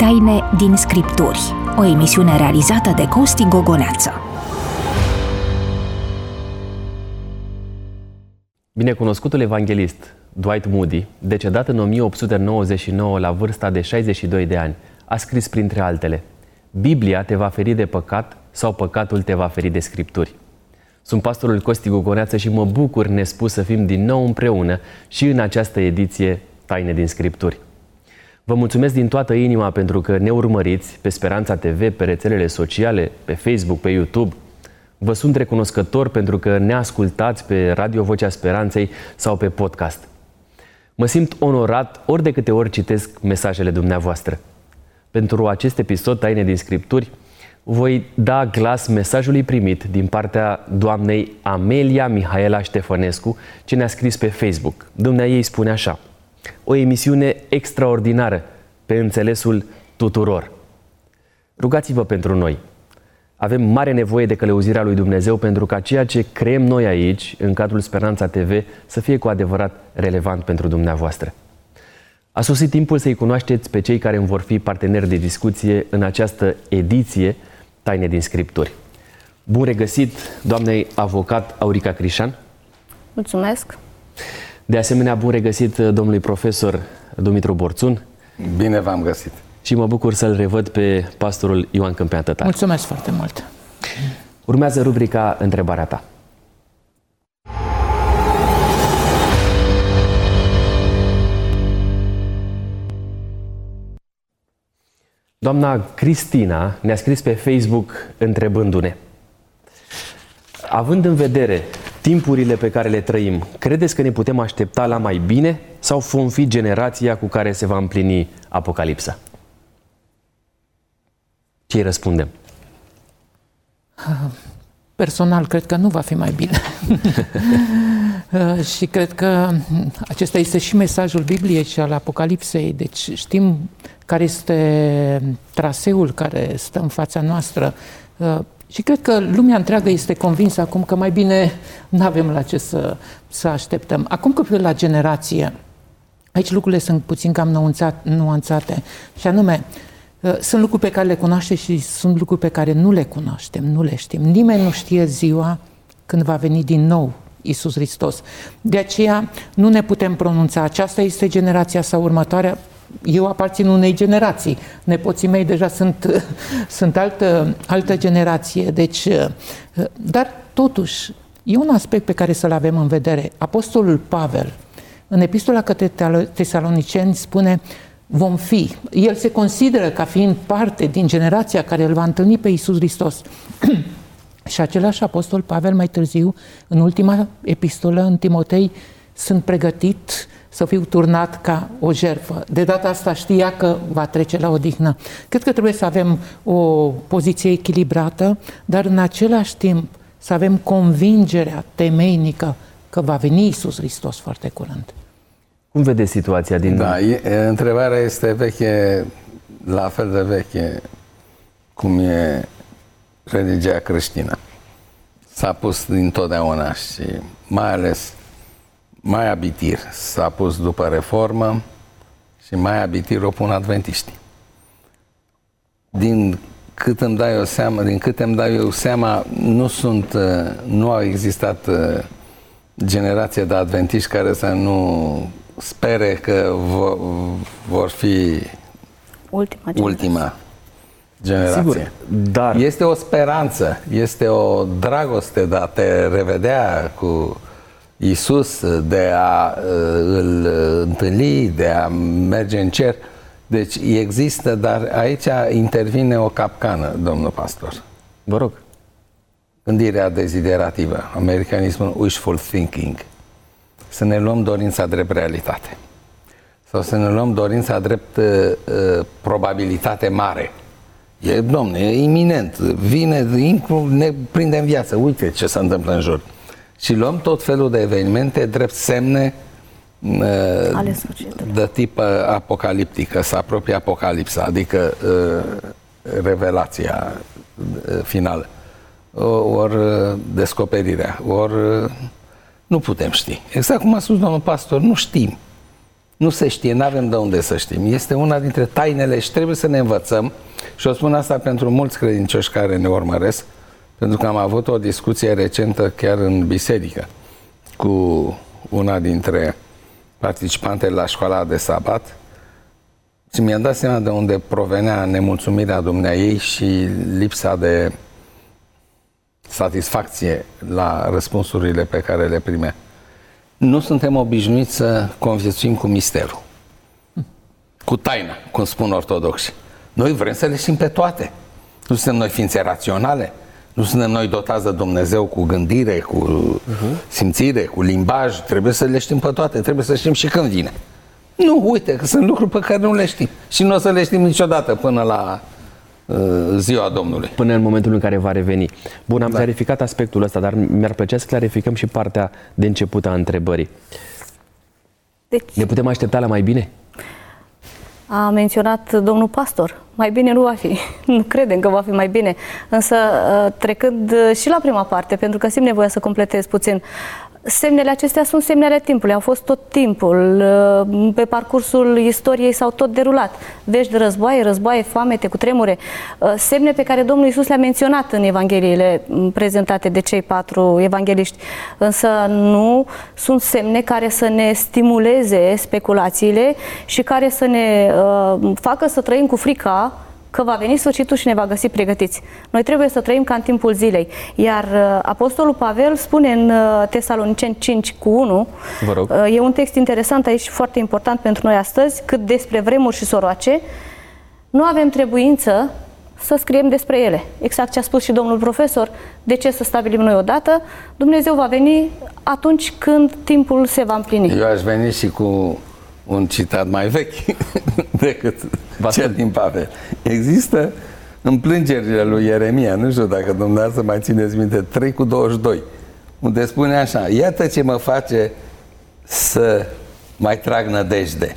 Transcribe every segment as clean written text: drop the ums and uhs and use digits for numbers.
taine din Scripturi, o emisiune realizată de Costi Gogoneață. Binecunoscutul evanghelist Dwight Moody, decedat în 1899 la vârsta de 62 de ani, a scris printre altele: Biblia te va feri de păcat sau păcatul te va feri de Scripturi. Sunt pastorul Costi Gogoneață și mă bucur nespus să fim din nou împreună și în această ediție Taine din Scripturi. Vă mulțumesc din toată inima pentru că ne urmăriți pe Speranța TV, pe rețelele sociale, pe Facebook, pe YouTube. Vă sunt recunoscător pentru că ne ascultați pe Radio Vocea Speranței sau pe podcast. Mă simt onorat ori de câte ori citesc mesajele dumneavoastră. Pentru acest episod Taine din Scripturi voi da glas mesajului primit din partea doamnei Amelia Mihaela Ștefănescu, ce ne-a scris pe Facebook. Dumneaei spune așa: o emisiune extraordinară pe înțelesul tuturor. Rugați-vă pentru noi. Avem mare nevoie de călăuzirea lui Dumnezeu pentru ca ceea ce creăm noi aici, în cadrul Speranța TV, să fie cu adevărat relevant pentru dumneavoastră. A sosit timpul să-i cunoașteți pe cei care îmi vor fi parteneri de discuție în această ediție Taine din Scripturi. Bun regăsit doamnei avocat Aurica Crișan. Mulțumesc. De asemenea, bun regăsit domnului profesor Dumitru Borțun. Bine v-am găsit. Și mă bucur să-l revăd pe pastorul Ioan Câmpian Tătar. Mulțumesc foarte mult. Urmează rubrica Întrebarea ta. Doamna Cristina ne-a scris pe Facebook întrebându-ne: având în vedere timpurile pe care le trăim, credeți că ne putem aștepta la mai bine sau vom fi generația cu care se va împlini Apocalipsa? Ce-i răspundem? Personal, cred că nu va fi mai bine. Și cred că acesta este și mesajul Bibliei și al Apocalipsei. Deci știm care este traseul care stă în fața noastră. Și cred că lumea întreagă este convinsă acum că mai bine nu avem la ce să așteptăm. Acum că la generație, aici lucrurile sunt puțin cam nuanțate. Și anume, sunt lucruri pe care le cunoaștem și sunt lucruri pe care nu le cunoaștem, nu le știm. Nimeni nu știe ziua când va veni din nou Iisus Hristos. De aceea nu ne putem pronunța. Aceasta este generația sau următoarea. Eu aparțin unei generații. Nepoții mei deja sunt altă generație. Deci, dar totuși, e un aspect pe care să-l avem în vedere. Apostolul Pavel, în epistola către Tesaloniceni, spune: vom fi. El se consideră ca fiind parte din generația care îl va întâlni pe Iisus Hristos. Și același apostol Pavel, mai târziu, în ultima epistolă, în Timotei: sunt pregătit să fiu turnat ca o jertfă. De data asta știa că va trece la odihnă. Cred că trebuie să avem o poziție echilibrată, dar în același timp să avem convingerea temeinică că va veni Iisus Hristos foarte curând. Cum vedeți situația din... Da, întrebarea este veche, la fel de veche cum e religia creștină. S-a pus dintotdeauna și mai ales mai abitir s-a pus după reformă și mai abitir o pun adventiștii. Din cât îmi dau eu seama, nu au existat generație de adventiști care să nu spere că vor fi ultima generație. Sigur, dar... Este o speranță, este o dragoste de a te revedea cu Iisus, de a îl întâlni, de a merge în cer. Deci există, dar aici intervine o capcană, domnul pastor. Vă rog. Gândirea deziderativă, americanismul wishful thinking. Să ne luăm dorința drept realitate. Sau să ne luăm dorința drept probabilitate mare. E, domne, e iminent. Vine, ne prinde în viață. Uite ce se întâmplă în jur. Și luăm tot felul de evenimente drept semne de tip apocaliptică, să apropie apocalipsa, adică revelația finală, ori descoperirea, ori nu putem ști. Exact cum a spus domnul pastor, nu știm. Nu se știe, nu avem de unde să știm. Este una dintre tainele și trebuie să ne învățăm. Și o spun asta pentru mulți credincioși care ne urmăresc, pentru că am avut o discuție recentă chiar în biserică cu una dintre participantele la școala de sabat și mi-am dat seama de unde provenea nemulțumirea dumneaei și lipsa de satisfacție la răspunsurile pe care le primea. Nu suntem obișnuiți să conviețuim cu misterul, cu taina, cum spun ortodoxi. Noi vrem să le știm pe toate. Nu suntem noi ființe raționale, nu suntem noi dotați de Dumnezeu cu gândire, cu simțire, cu limbaj. Trebuie să le știm pe toate, trebuie să știm și când vine. Nu, uite, că sunt lucruri pe care nu le știm și nu o să le știm niciodată până la ziua Domnului. Până în momentul în care va reveni. Bun, am clarificat aspectul ăsta, dar mi-ar plăcea să clarificăm și partea de început a întrebării. Deci, ne putem aștepta la mai bine? A menționat domnul pastor, mai bine nu va fi. Nu credem că va fi mai bine. Însă, trecând și la prima parte, pentru că simt nevoia să completez puțin, semnele acestea sunt semnele timpului, au fost tot timpul, pe parcursul istoriei s-au tot derulat. Vești de războaie, foamete, cutremure, semne pe care Domnul Iisus le-a menționat în evangheliile prezentate de cei patru evangheliști. Însă nu sunt semne care să ne stimuleze speculațiile și care să ne facă să trăim cu frica că va veni sfârșitul și ne va găsi pregătiți. Noi trebuie să trăim ca în timpul zilei. Iar Apostolul Pavel spune în Tesaloniceni 5:1, e un text interesant aici și foarte important pentru noi astăzi, cât despre vremuri și soroace, nu avem trebuință să scriem despre ele. Exact ce a spus și domnul profesor, de ce să stabilim noi odată? Dumnezeu va veni atunci când timpul se va împlini. Eu aș veni și cu un citat mai vechi decât cel din Pavel. Există în plângerile lui Ieremia, nu știu dacă dumneavoastră mai țineți minte, 3:22, unde spune așa: iată ce mă face să mai trag nădejde.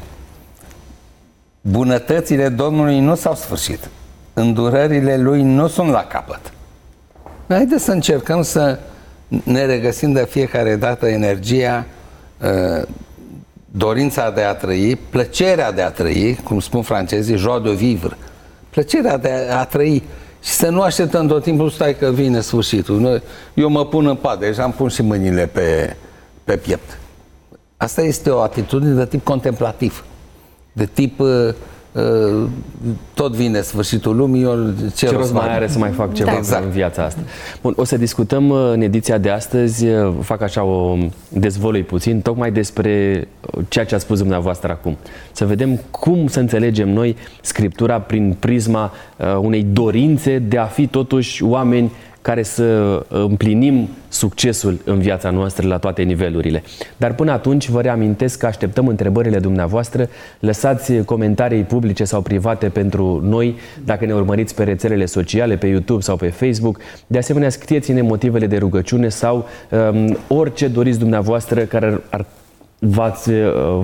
Bunătățile Domnului nu s-au sfârșit, îndurările Lui nu sunt la capăt. Haideți să încercăm să ne regăsim de fiecare dată energia, dorința de a trăi, plăcerea de a trăi, cum spun francezii, joie de vivre, plăcerea de a trăi și să nu așteptăm tot timpul, stai că vine sfârșitul. Eu mă pun în pat, deja îmi pun și mâinile pe piept. Asta este o atitudine de tip contemplativ, de tip tot vine sfârșitul lumii, ce rost mai are să mai fac ceva în viața asta. Bun, o să discutăm în ediția de astăzi, fac așa o dezvălui puțin, tocmai despre ceea ce a spus dumneavoastră acum. Să vedem cum să înțelegem noi Scriptura prin prisma unei dorințe de a fi totuși oameni care să împlinim succesul în viața noastră la toate nivelurile. Dar până atunci vă reamintesc că așteptăm întrebările dumneavoastră. Lăsați comentarii publice sau private pentru noi dacă ne urmăriți pe rețelele sociale, pe YouTube sau pe Facebook. De asemenea, scrieți-ne motivele de rugăciune sau orice doriți dumneavoastră care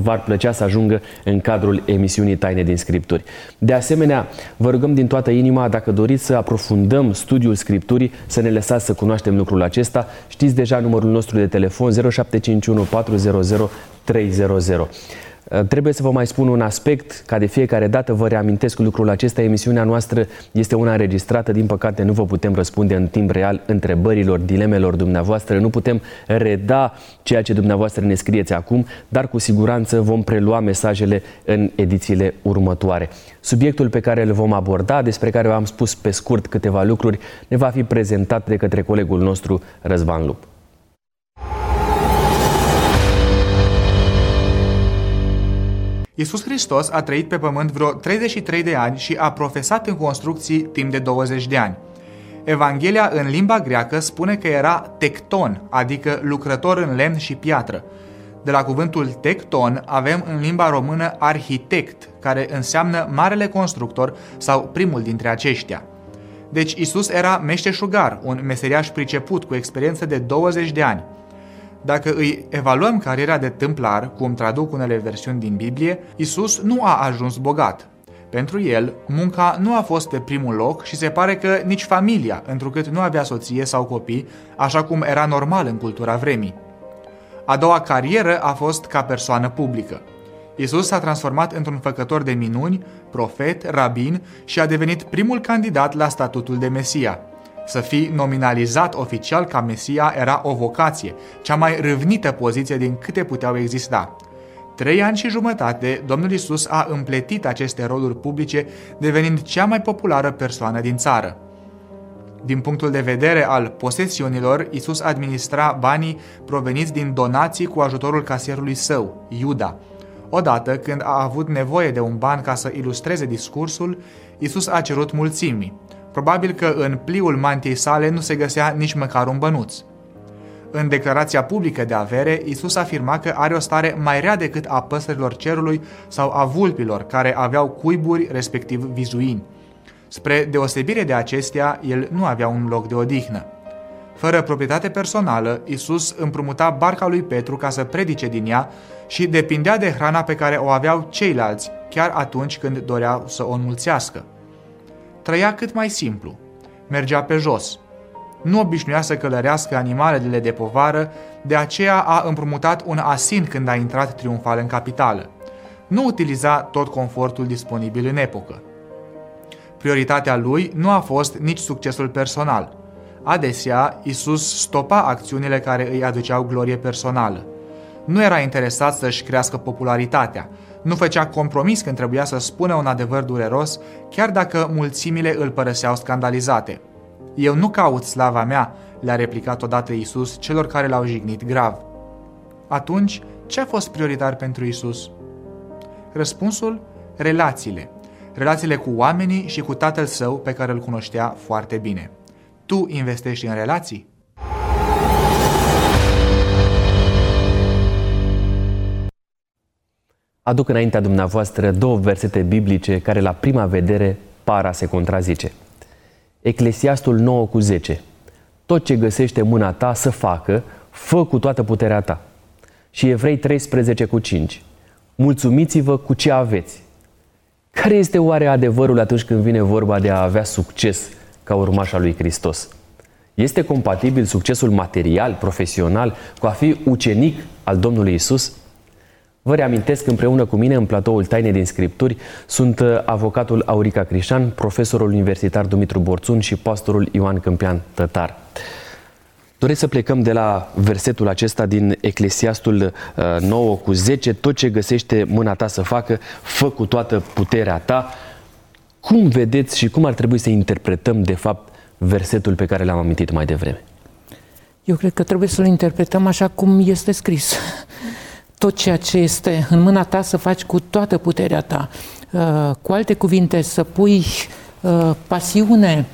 v-ar plăcea să ajungă în cadrul emisiunii Taine din Scripturi. De asemenea, vă rugăm din toată inima, dacă doriți să aprofundăm studiul Scripturii, să ne lăsați să cunoaștem lucrul acesta. Știți deja numărul nostru de telefon 0751 400 300. Trebuie să vă mai spun un aspect, ca de fiecare dată vă reamintesc lucrul acesta. Emisiunea noastră este una înregistrată, din păcate nu vă putem răspunde în timp real întrebărilor, dilemelor dumneavoastră, nu putem reda ceea ce dumneavoastră ne scrieți acum, dar cu siguranță vom prelua mesajele în edițiile următoare. Subiectul pe care îl vom aborda, despre care v-am spus pe scurt câteva lucruri, ne va fi prezentat de către colegul nostru Răzvan Lup. Iisus Hristos a trăit pe pământ vreo 33 de ani și a profesat în construcții timp de 20 de ani. Evanghelia în limba greacă spune că era tecton, adică lucrător în lemn și piatră. De la cuvântul tecton avem în limba română arhitect, care înseamnă marele constructor sau primul dintre aceștia. Deci Iisus era meșteșugar, un meseriaș priceput cu experiență de 20 de ani. Dacă îi evaluăm cariera de tâmplar, cum traduc unele versiuni din Biblie, Iisus nu a ajuns bogat. Pentru el, munca nu a fost pe primul loc și se pare că nici familia, întrucât nu avea soție sau copii, așa cum era normal în cultura vremii. A doua carieră a fost ca persoană publică. Iisus s-a transformat într-un făcător de minuni, profet, rabin și a devenit primul candidat la statutul de Mesia. Să fii nominalizat oficial ca Mesia era o vocație, cea mai râvnită poziție din câte puteau exista. 3 ani și jumătate, Domnul Iisus a împletit aceste roluri publice, devenind cea mai populară persoană din țară. Din punctul de vedere al posesiunilor, Iisus administra banii proveniți din donații cu ajutorul casierului său, Iuda. Odată, când a avut nevoie de un ban ca să ilustreze discursul, Iisus a cerut mulțimii. Probabil că în pliul mantiei sale nu se găsea nici măcar un bănuț. În declarația publică de avere, Iisus afirma că are o stare mai rea decât a păsărilor cerului sau a vulpilor, care aveau cuiburi, respectiv vizuini. Spre deosebire de acestea, el nu avea un loc de odihnă. Fără proprietate personală, Iisus împrumuta barca lui Petru ca să predice din ea și depindea de hrana pe care o aveau ceilalți, chiar atunci când doreau să o înmulțească. Trăia cât mai simplu. Mergea pe jos. Nu obișnuia să călărească animalele de povară, de aceea a împrumutat un asin când a intrat triumfal în capitală. Nu utiliza tot confortul disponibil în epocă. Prioritatea lui nu a fost nici succesul personal. Adesea, Iisus stopa acțiunile care îi aduceau glorie personală. Nu era interesat să-și crească popularitatea. Nu făcea compromis când trebuia să spună un adevăr dureros, chiar dacă mulțimile îl părăseau scandalizate. Eu nu caut slava mea, le-a replicat odată Iisus celor care l-au jignit grav. Atunci, ce a fost prioritar pentru Iisus? Răspunsul? Relațiile. Relațiile cu oamenii și cu Tatăl Său pe care îl cunoștea foarte bine. Tu investești în relații? Aduc înaintea dumneavoastră 2 versete biblice care la prima vedere par a se contrazice. Eclesiastul 9:10. Tot ce găsește mâna ta să facă, fă cu toată puterea ta. Și Evrei 13:5. Mulțumiți-vă cu ce aveți. Care este oare adevărul atunci când vine vorba de a avea succes ca urmașa lui Hristos? Este compatibil succesul material, profesional, cu a fi ucenic al Domnului Iisus? Vă reamintesc, împreună cu mine în platoul Tainei din Scripturi sunt avocatul Aurica Crișan, profesorul universitar Dumitru Borțun și pastorul Ioan Câmpian Tătar. Doresc să plecăm de la versetul acesta din Eclesiastul 9:10. Tot ce găsește mâna ta să facă, fă cu toată puterea ta. Cum vedeți și cum ar trebui să interpretăm de fapt versetul pe care l-am amintit mai devreme? Eu cred că trebuie să-l interpretăm așa cum este scris. Tot ceea ce este în mâna ta să faci cu toată puterea ta. Cu alte cuvinte, să pui pasiune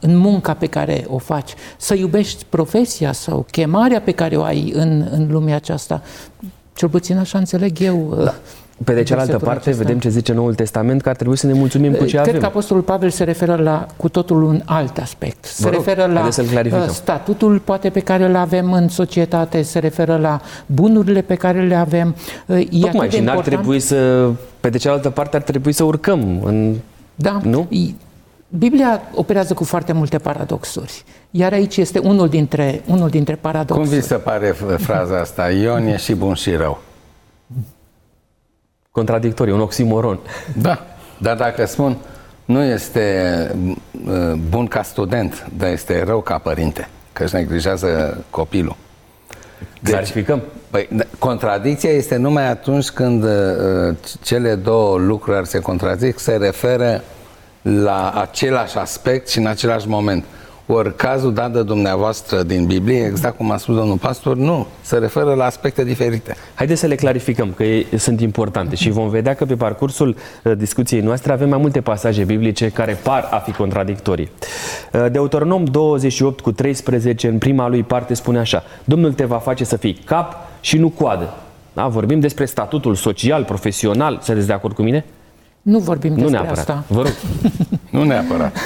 în munca pe care o faci, să iubești profesia sau chemarea pe care o ai în lumea aceasta. Cel puțin așa înțeleg eu. Da. Pe de cealaltă parte, vedem ce zice Noul Testament, că ar trebui să ne mulțumim cu ce avem. Cred că Apostolul Pavel se referă la cu totul un alt aspect. Se referă la statutul, poate, pe care îl avem în societate, se referă la bunurile pe care le avem. Tocmai, și n-ar trebui să, pe de cealaltă parte, ar trebui să urcăm. Da, nu? Biblia operează cu foarte multe paradoxuri, iar aici este unul dintre paradoxuri. Cum vi se pare fraza asta? Ion e și bun și rău. Contradictoriu, un oximoron. Da, dar dacă spun, nu este bun ca student, dar este rău ca părinte, că își neglijează copilul. Clarificăm. Deci, contradicția este numai atunci când cele două lucruri se contrazic, se referă la același aspect și în același moment. Ori cazul dat de dumneavoastră din Biblie, exact cum a spus domnul pastor, nu, se referă la aspecte diferite. Haideți să le clarificăm, că sunt importante și vom vedea că pe parcursul discuției noastre avem mai multe pasaje biblice care par a fi contradictorii. Deuteronom 28:13, în prima lui parte, spune așa: Domnul te va face să fii cap și nu coadă. Da? Vorbim despre statutul social, profesional. Sunteți de acord cu mine? Nu vorbim despre asta. Vă rog. Nu neapărat.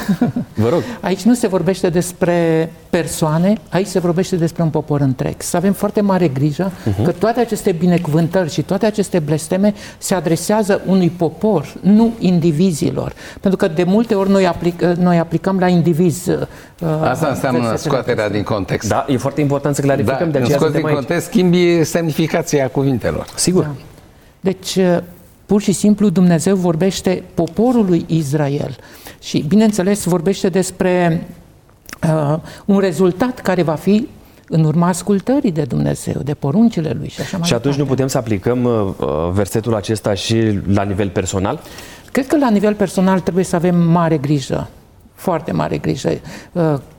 Vă rog. Aici nu se vorbește despre persoane, aici se vorbește despre un popor întreg. Să avem foarte mare grijă că toate aceste binecuvântări și toate aceste blesteme se adresează unui popor, nu indivizilor. Pentru că de multe ori noi aplicăm la indivizi. Asta înseamnă scoaterea din context. Da, e foarte important să clarificăm. Da, de aceea suntem aici. Scoți din context, schimbi semnificația cuvintelor. Sigur. Da. Deci, pur și simplu, Dumnezeu vorbește poporului Israel și, bineînțeles, vorbește despre un rezultat care va fi în urma ascultării de Dumnezeu, de poruncile Lui și așa mai departe. Și atunci nu putem să aplicăm versetul acesta și la nivel personal? Cred că la nivel personal trebuie să avem mare grijă, foarte mare grijă.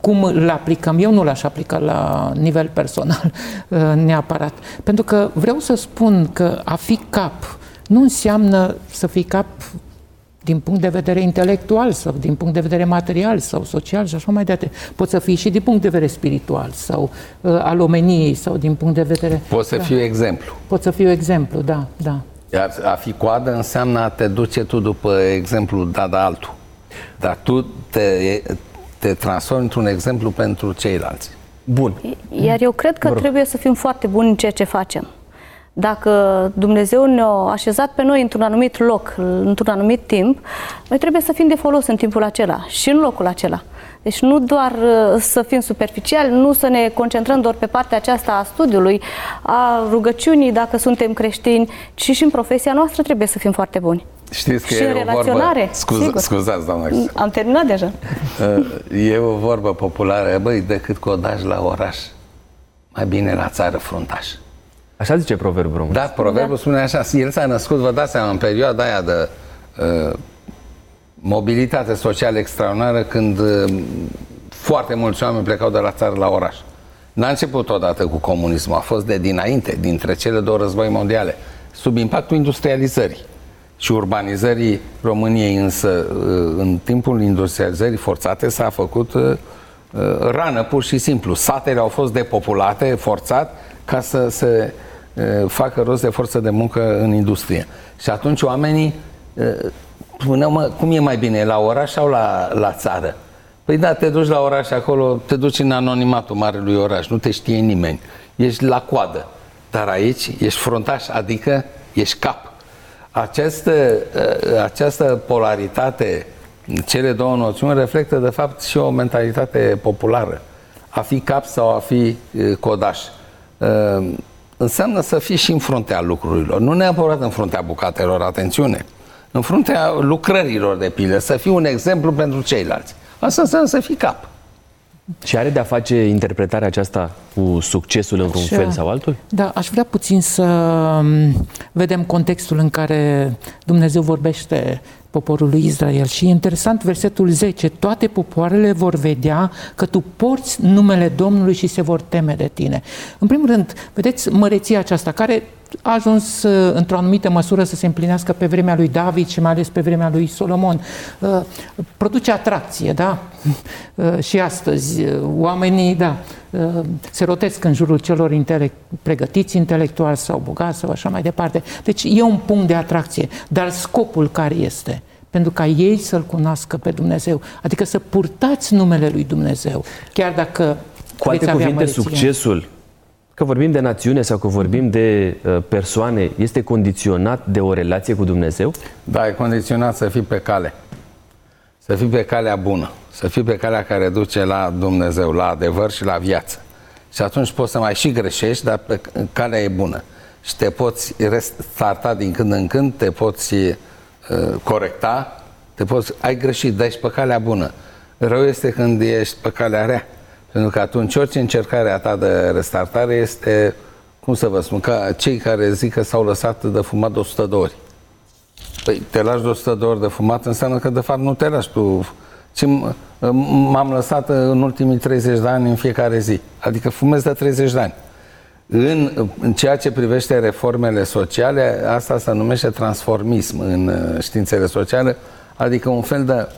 Cum îl aplicăm? Eu nu l-aș aplica la nivel personal neapărat. Pentru că vreau să spun că a fi cap nu înseamnă să fii cap din punct de vedere intelectual sau din punct de vedere material sau social și așa mai departe. Poți să fii și din punct de vedere spiritual sau al omeniei sau din punct de vedere... Poți să fii exemplu. Poți să fii exemplu, da, da. Iar a fi coadă înseamnă a te duce tu după exemplu dat de altul. Dar tu te transformi într-un exemplu pentru ceilalți. Bun. Iar eu cred că trebuie să fim foarte buni în ceea ce facem. Dacă Dumnezeu ne-a așezat pe noi într-un anumit loc, într-un anumit timp, noi trebuie să fim de folos în timpul acela și în locul acela. Deci nu doar să fim superficiali, nu să ne concentrăm doar pe partea aceasta a studiului, a rugăciunii, dacă suntem creștini, ci și în profesia noastră trebuie să fim foarte buni. Știți că și e o vorbă... Scuzați, doamna. Am terminat deja. E o vorbă populară, băi, decât că o dași la oraș, mai bine la țară fruntaș. Așa zice proverbul român. Da, proverbul spune așa. El s-a născut, vă dați seama, în perioada aia de mobilitate socială extraordinară, când foarte mulți oameni plecau de la țară la oraș. N-a început odată cu comunismul, a fost de dinainte, dintre cele două război mondiale, sub impactul industrializării și urbanizării României, însă în timpul industrializării forțate s-a făcut rană, pur și simplu. Satele au fost depopulate, forțat, ca să se facă rost de forță de muncă în industrie. Și atunci oamenii spuneau, mă, cum e mai bine, la oraș sau la țară? Păi da, te duci la oraș acolo, te duci în anonimatul marelui oraș, nu te știe nimeni, ești la coadă, dar aici ești frontaș, adică ești cap. Această polaritate, cele două noțiuni, reflectă de fapt și o mentalitate populară. A fi cap sau a fi codaș. Înseamnă să fii și în fruntea lucrurilor, nu neapărat în fruntea bucatelor, atențiune, în fruntea lucrărilor de pile, să fii un exemplu pentru ceilalți. Asta înseamnă să fii cap. Și are de-a face interpretarea aceasta cu succesul în vreun fel sau altul? Da, aș vrea puțin să vedem contextul în care Dumnezeu vorbește poporului Israel. Și e interesant versetul 10. Toate popoarele vor vedea că tu porți numele Domnului și se vor teme de tine. În primul rând, vedeți măreția aceasta care a ajuns într-o anumită măsură să se împlinească pe vremea lui David și mai ales pe vremea lui Solomon. Produce atracție, da? Și astăzi oamenii, da, se rotesc în jurul celor pregătiți intelectual sau bogați sau așa mai departe. Deci e un punct de atracție, dar scopul care este? Pentru ca ei să-L cunoască pe Dumnezeu, adică să purtați numele lui Dumnezeu, chiar dacă cu alte cuvinte, succesul, că vorbim de națiune sau că vorbim de persoane, este condiționat de o relație cu Dumnezeu? Da, e condiționat să fii pe cale. Să fii pe calea bună, să fii pe calea care duce la Dumnezeu, la adevăr și la viață. Și atunci poți să mai și greșești, dar pe calea e bună. Și te poți restarta din când în când, te poți corecta, ai greșit, dar ești pe calea bună. Rău este când ești pe calea rea. Pentru că atunci orice încercare a ta de restartare este, cum să vă spun, ca cei care zic că s-au lăsat de fumat de 100 de ori. Păi, te lași de 100 de ori de fumat înseamnă că de fapt nu te lași tu. M-am lăsat în ultimii 30 de ani în fiecare zi. Adică fumez de 30 de ani. În ceea ce privește reformele sociale, asta se numește transformism în științele sociale, adică un fel de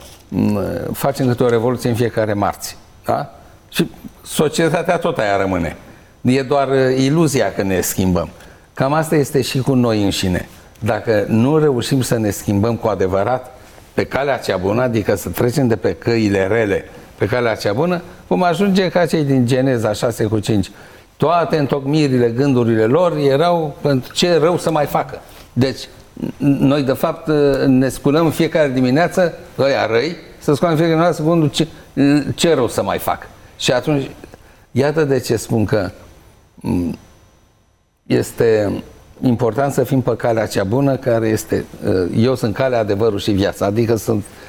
facem câte o revoluție în fiecare marți. Da? Și societatea tot aia rămâne. E doar iluzia că ne schimbăm. Cam asta este și cu noi înșine. Dacă nu reușim să ne schimbăm cu adevărat pe calea cea bună, adică să trecem de pe căile rele pe calea cea bună, vom ajunge ca cei din Geneza 6:5. Toate întocmirile, gândurile lor erau pentru ce rău să mai facă. Deci, noi de fapt ne sculăm fiecare dimineață, ăia răi, să sculăm fiecare dimineață gândul ce rău să mai fac. Și atunci, iată de ce spun că este important să fim pe calea cea bună, care este eu sunt calea, adevărul și viața, adică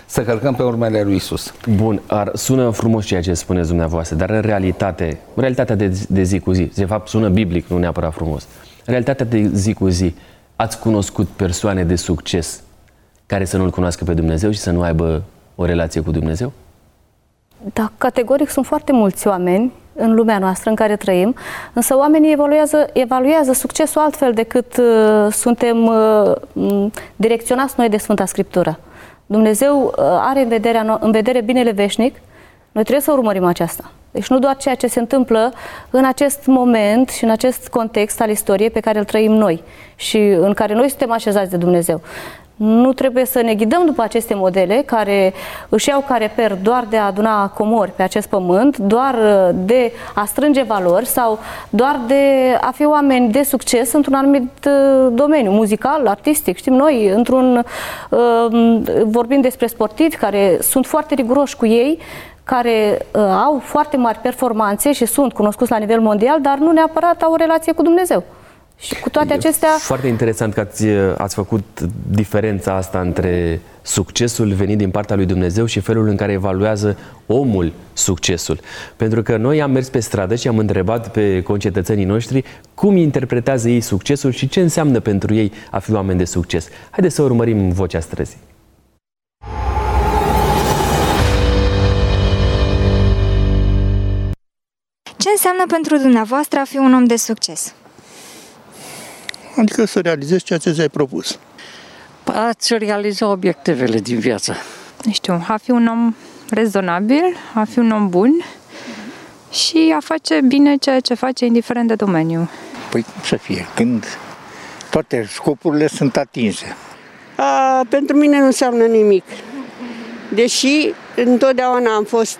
să călcăm pe urmele lui Iisus. Bun, sună frumos ceea ce spuneți dumneavoastră, dar în realitate, realitatea de zi cu zi, de fapt sună biblic, nu neapărat frumos, realitatea de zi cu zi, ați cunoscut persoane de succes care să nu-L cunoască pe Dumnezeu și să nu aibă o relație cu Dumnezeu? Da, categoric sunt foarte mulți oameni în lumea noastră în care trăim, însă oamenii evaluează succesul altfel decât suntem direcționați noi de Sfânta Scriptură. Dumnezeu are în vedere binele veșnic, noi trebuie să urmărim aceasta. Deci nu doar ceea ce se întâmplă în acest moment și în acest context al istoriei pe care îl trăim noi și în care noi suntem așezați de Dumnezeu. Nu trebuie să ne ghidăm după aceste modele care își iau ca reper doar de a aduna comori pe acest pământ, doar de a strânge valori sau doar de a fi oameni de succes într-un anumit domeniu, muzical, artistic. Știm noi, vorbim despre sportivi care sunt foarte riguroși cu ei, care au foarte mari performanțe și sunt cunoscuți la nivel mondial, dar nu neapărat au o relație cu Dumnezeu. Și cu toate acestea... Foarte interesant că ați făcut diferența asta între succesul venit din partea lui Dumnezeu și felul în care evaluează omul succesul. Pentru că noi am mers pe stradă și am întrebat pe concetățenii noștri cum interpretează ei succesul și ce înseamnă pentru ei a fi oameni de succes. Haideți să urmărim vocea străzii. Ce înseamnă pentru dumneavoastră a fi un om de succes? Adică să realizezi ceea ce ți-ai propus. Ați realiza obiectivele din viață. Nu știu, a fi un om rezonabil, a fi un om bun și a face bine ceea ce face, indiferent de domeniu. Păi cum să fie? Când toate scopurile sunt atinse. Pentru mine nu înseamnă nimic. Deși întotdeauna am fost...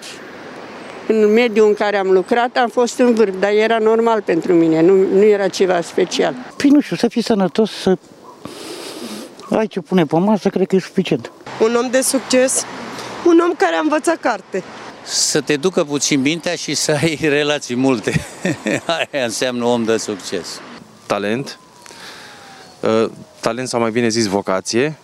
În mediul în care am lucrat, am fost în vârf, dar era normal pentru mine, nu era ceva special. Păi nu știu, să fii sănătos, să ai ce pune pe masă, cred că e suficient. Un om de succes, un om care a învățat carte. Să te ducă puțin mintea și să ai relații multe. Aia înseamnă om de succes. Talent sau mai bine zis vocație,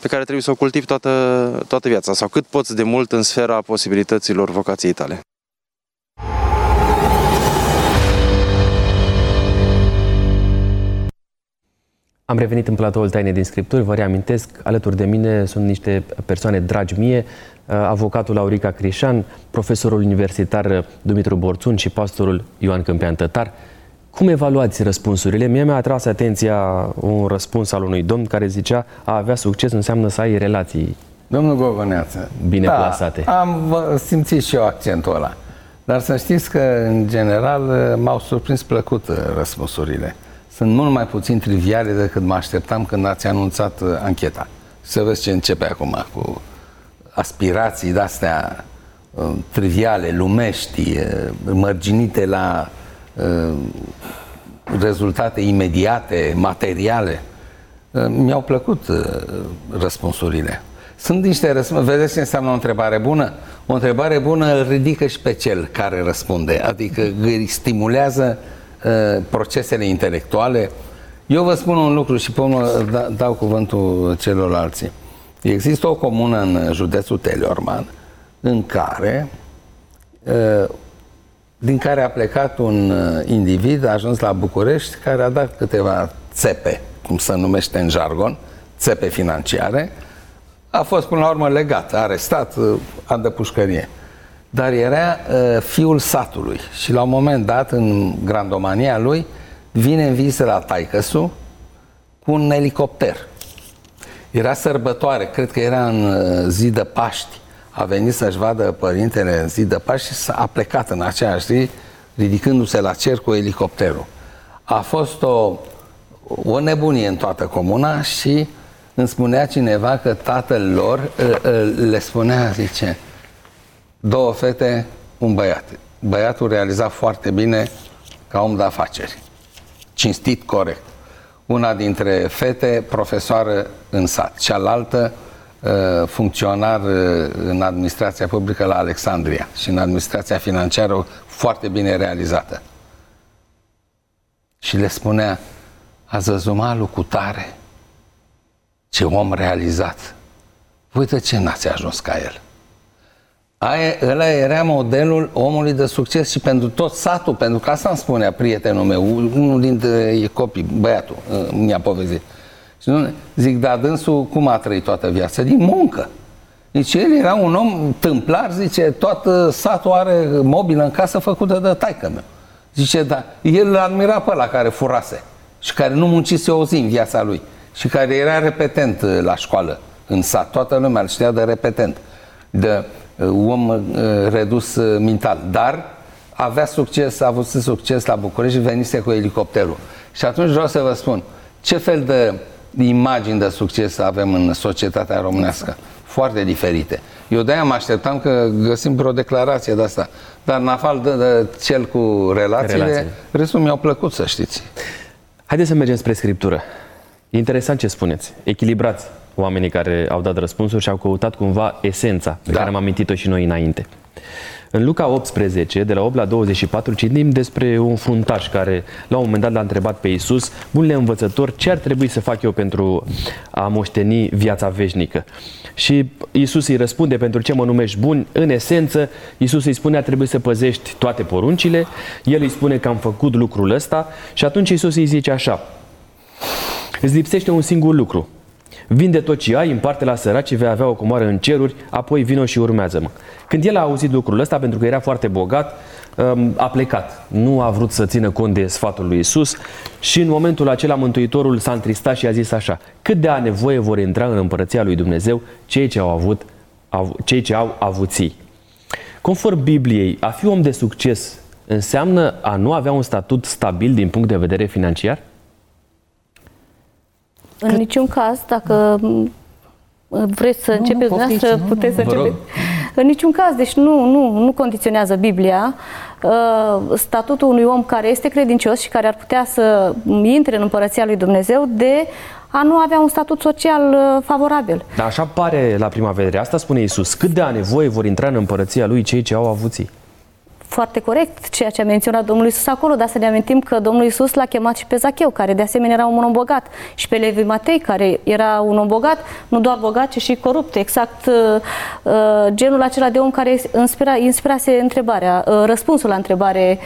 pe care trebuie să o cultivi toată viața, sau cât poți de mult în sfera posibilităților vocației tale. Am revenit în platoul Tainei din Scripturi, vă reamintesc, alături de mine sunt niște persoane dragi mie, avocatul Aurica Crișan, profesorul universitar Dumitru Borțun și pastorul Ioan Câmpian Tătar. Cum evaluați răspunsurile? Mie mi-a atras atenția un răspuns al unui domn care zicea a avea succes înseamnă să ai relații. Domnul Gogoneață, bine plasate. Am simțit și eu accentul ăla. Dar să știți că, în general, m-au surprins plăcut răspunsurile. Sunt mult mai puțin triviale decât mă așteptam când ați anunțat ancheta. Să vezi ce începe acum cu aspirații de-astea triviale, lumești, mărginite la... rezultate imediate, materiale. Mi-au plăcut răspunsurile. Sunt niște răspunsuri. Vedeți ce înseamnă o întrebare bună? O întrebare bună îl ridică și pe cel care răspunde, adică îi stimulează procesele intelectuale. Eu vă spun un lucru și până dau cuvântul celorlalți. Există o comună în județul Teleorman în care din care a plecat un individ, a ajuns la București, care a dat câteva țepe, cum se numește în jargon, țepe financiare, a fost până la urmă legat, arestat, a dat pușcărie. Dar era fiul satului și la un moment dat, în grandomania lui, vine în vizită la taicăsu cu un elicopter. Era sărbătoare, cred că era în zi de Paști. A venit să-și vadă părintele în zi de Paști și a plecat în aceeași zi, ridicându-se la cer cu elicopterul. A fost o nebunie în toată comuna și îmi spunea cineva că tatăl lor le spunea, zice, două fete, un băiat. Băiatul realiza foarte bine ca om de afaceri. Cinstit, corect. Una dintre fete, profesoară în sat, cealaltă funcționar în administrația publică la Alexandria și în administrația financiară foarte bine realizată. Și le spunea, a zăzuma lui cutare, ce om realizat. Voi de ce n-ați ajuns ca el? Ăla era modelul omului de succes și pentru tot satul, pentru că asta îmi spunea prietenul meu, unul dintre copii, băiatul, mi-a povestit. Și zic, dar dânsul cum a trăit toată viața? Din muncă. Deci el era un om tâmplar, zice, toată satul are mobilă în casă făcută de taică meu. Zice, da, el îl admira pe ăla care furase și care nu muncise o zi în viața lui și care era repetent la școală, în sat. Toată lumea îl știa de repetent, de om redus mental, dar avea succes, a avut succes la București și venise cu elicopterul. Și atunci vreau să vă spun, ce fel de imagini de succes avem în societatea românească? Foarte diferite. Eu de-aia mă așteptam că găsim vreo declarație de asta, dar în afară de cel cu relațiile, restul mi-au plăcut, să știți. Haideți să mergem spre Scriptură. E interesant ce spuneți, echilibrați oamenii care au dat răspunsuri și au căutat cumva esența pe care am amintit-o și noi înainte. În Luca 18, de la 8 la 24, citim despre un fruntaș care la un moment dat l-a întrebat pe Iisus: bunele învățător, ce ar trebui să fac eu pentru a moșteni viața veșnică? Și Iisus îi răspunde: pentru ce mă numești bun? În esență, Iisus îi spune: ar trebui să păzești toate poruncile. El îi spune că am făcut lucrul ăsta și atunci Iisus îi zice așa: îți lipsește un singur lucru. Vinde tot ce ai, împarte la săraci și vei avea o comoară în ceruri, apoi vino și urmează-mă. Când el a auzit lucrul ăsta, pentru că era foarte bogat, a plecat. Nu a vrut să țină cont de sfatul lui Iisus și în momentul acela Mântuitorul s-a întristat și a zis așa: cât de a nevoie vor intra în împărăția lui Dumnezeu cei ce au avuții. Conform Bibliei, a fi om de succes înseamnă a nu avea un statut stabil din punct de vedere financiar? În niciun caz, dacă vreți să începeți dumneavoastră, puteți să începeți. În niciun caz, deci nu condiționează Biblia statutul unui om care este credincios și care ar putea să intre în împărăția lui Dumnezeu de a nu avea un statut social favorabil. Dar așa pare la prima vedere. Asta spune Iisus: cât de a nevoie vor intra în împărăția lui cei ce au avuții. Foarte corect ceea ce a menționat Domnul Iisus acolo, dar să ne amintim că Domnul Iisus l-a chemat și pe Zacheu, care de asemenea era un om bogat, și pe Levi Matei, care era un om bogat, nu doar bogat, ci și corupt, exact genul acela de om care inspirase întrebarea, răspunsul la întrebare: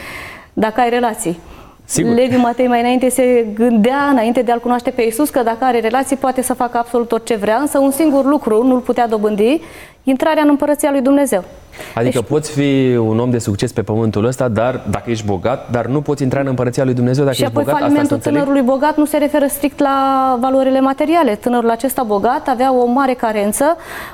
dacă ai relații. Sigur. Levi Matei mai înainte se gândea, înainte de a-L cunoaște pe Iisus, că dacă are relații poate să facă absolut orice vrea, însă un singur lucru nu-l putea dobândi: intrarea în împărăția lui Dumnezeu. Adică deci, poți fi un om de succes pe pământul ăsta, dar dacă ești bogat, dar nu poți intra în împărăția lui Dumnezeu dacă ești bogat. Și apoi falimentul tânărului bogat nu se referă strict la valorile materiale. Tânărul acesta bogat avea o mare carență,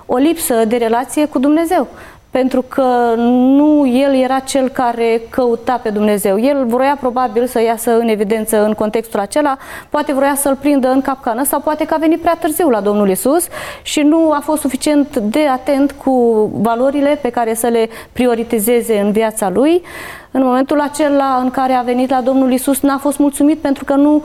o lipsă de relație cu Dumnezeu, pentru că nu el era cel care căuta pe Dumnezeu. El vroia probabil să iasă în evidență în contextul acela, poate vroia să-l prindă în capcană sau poate că a venit prea târziu la Domnul Iisus și nu a fost suficient de atent cu valorile pe care să le prioritizeze în viața lui. În momentul acela în care a venit la Domnul Iisus, n-a fost mulțumit pentru că nu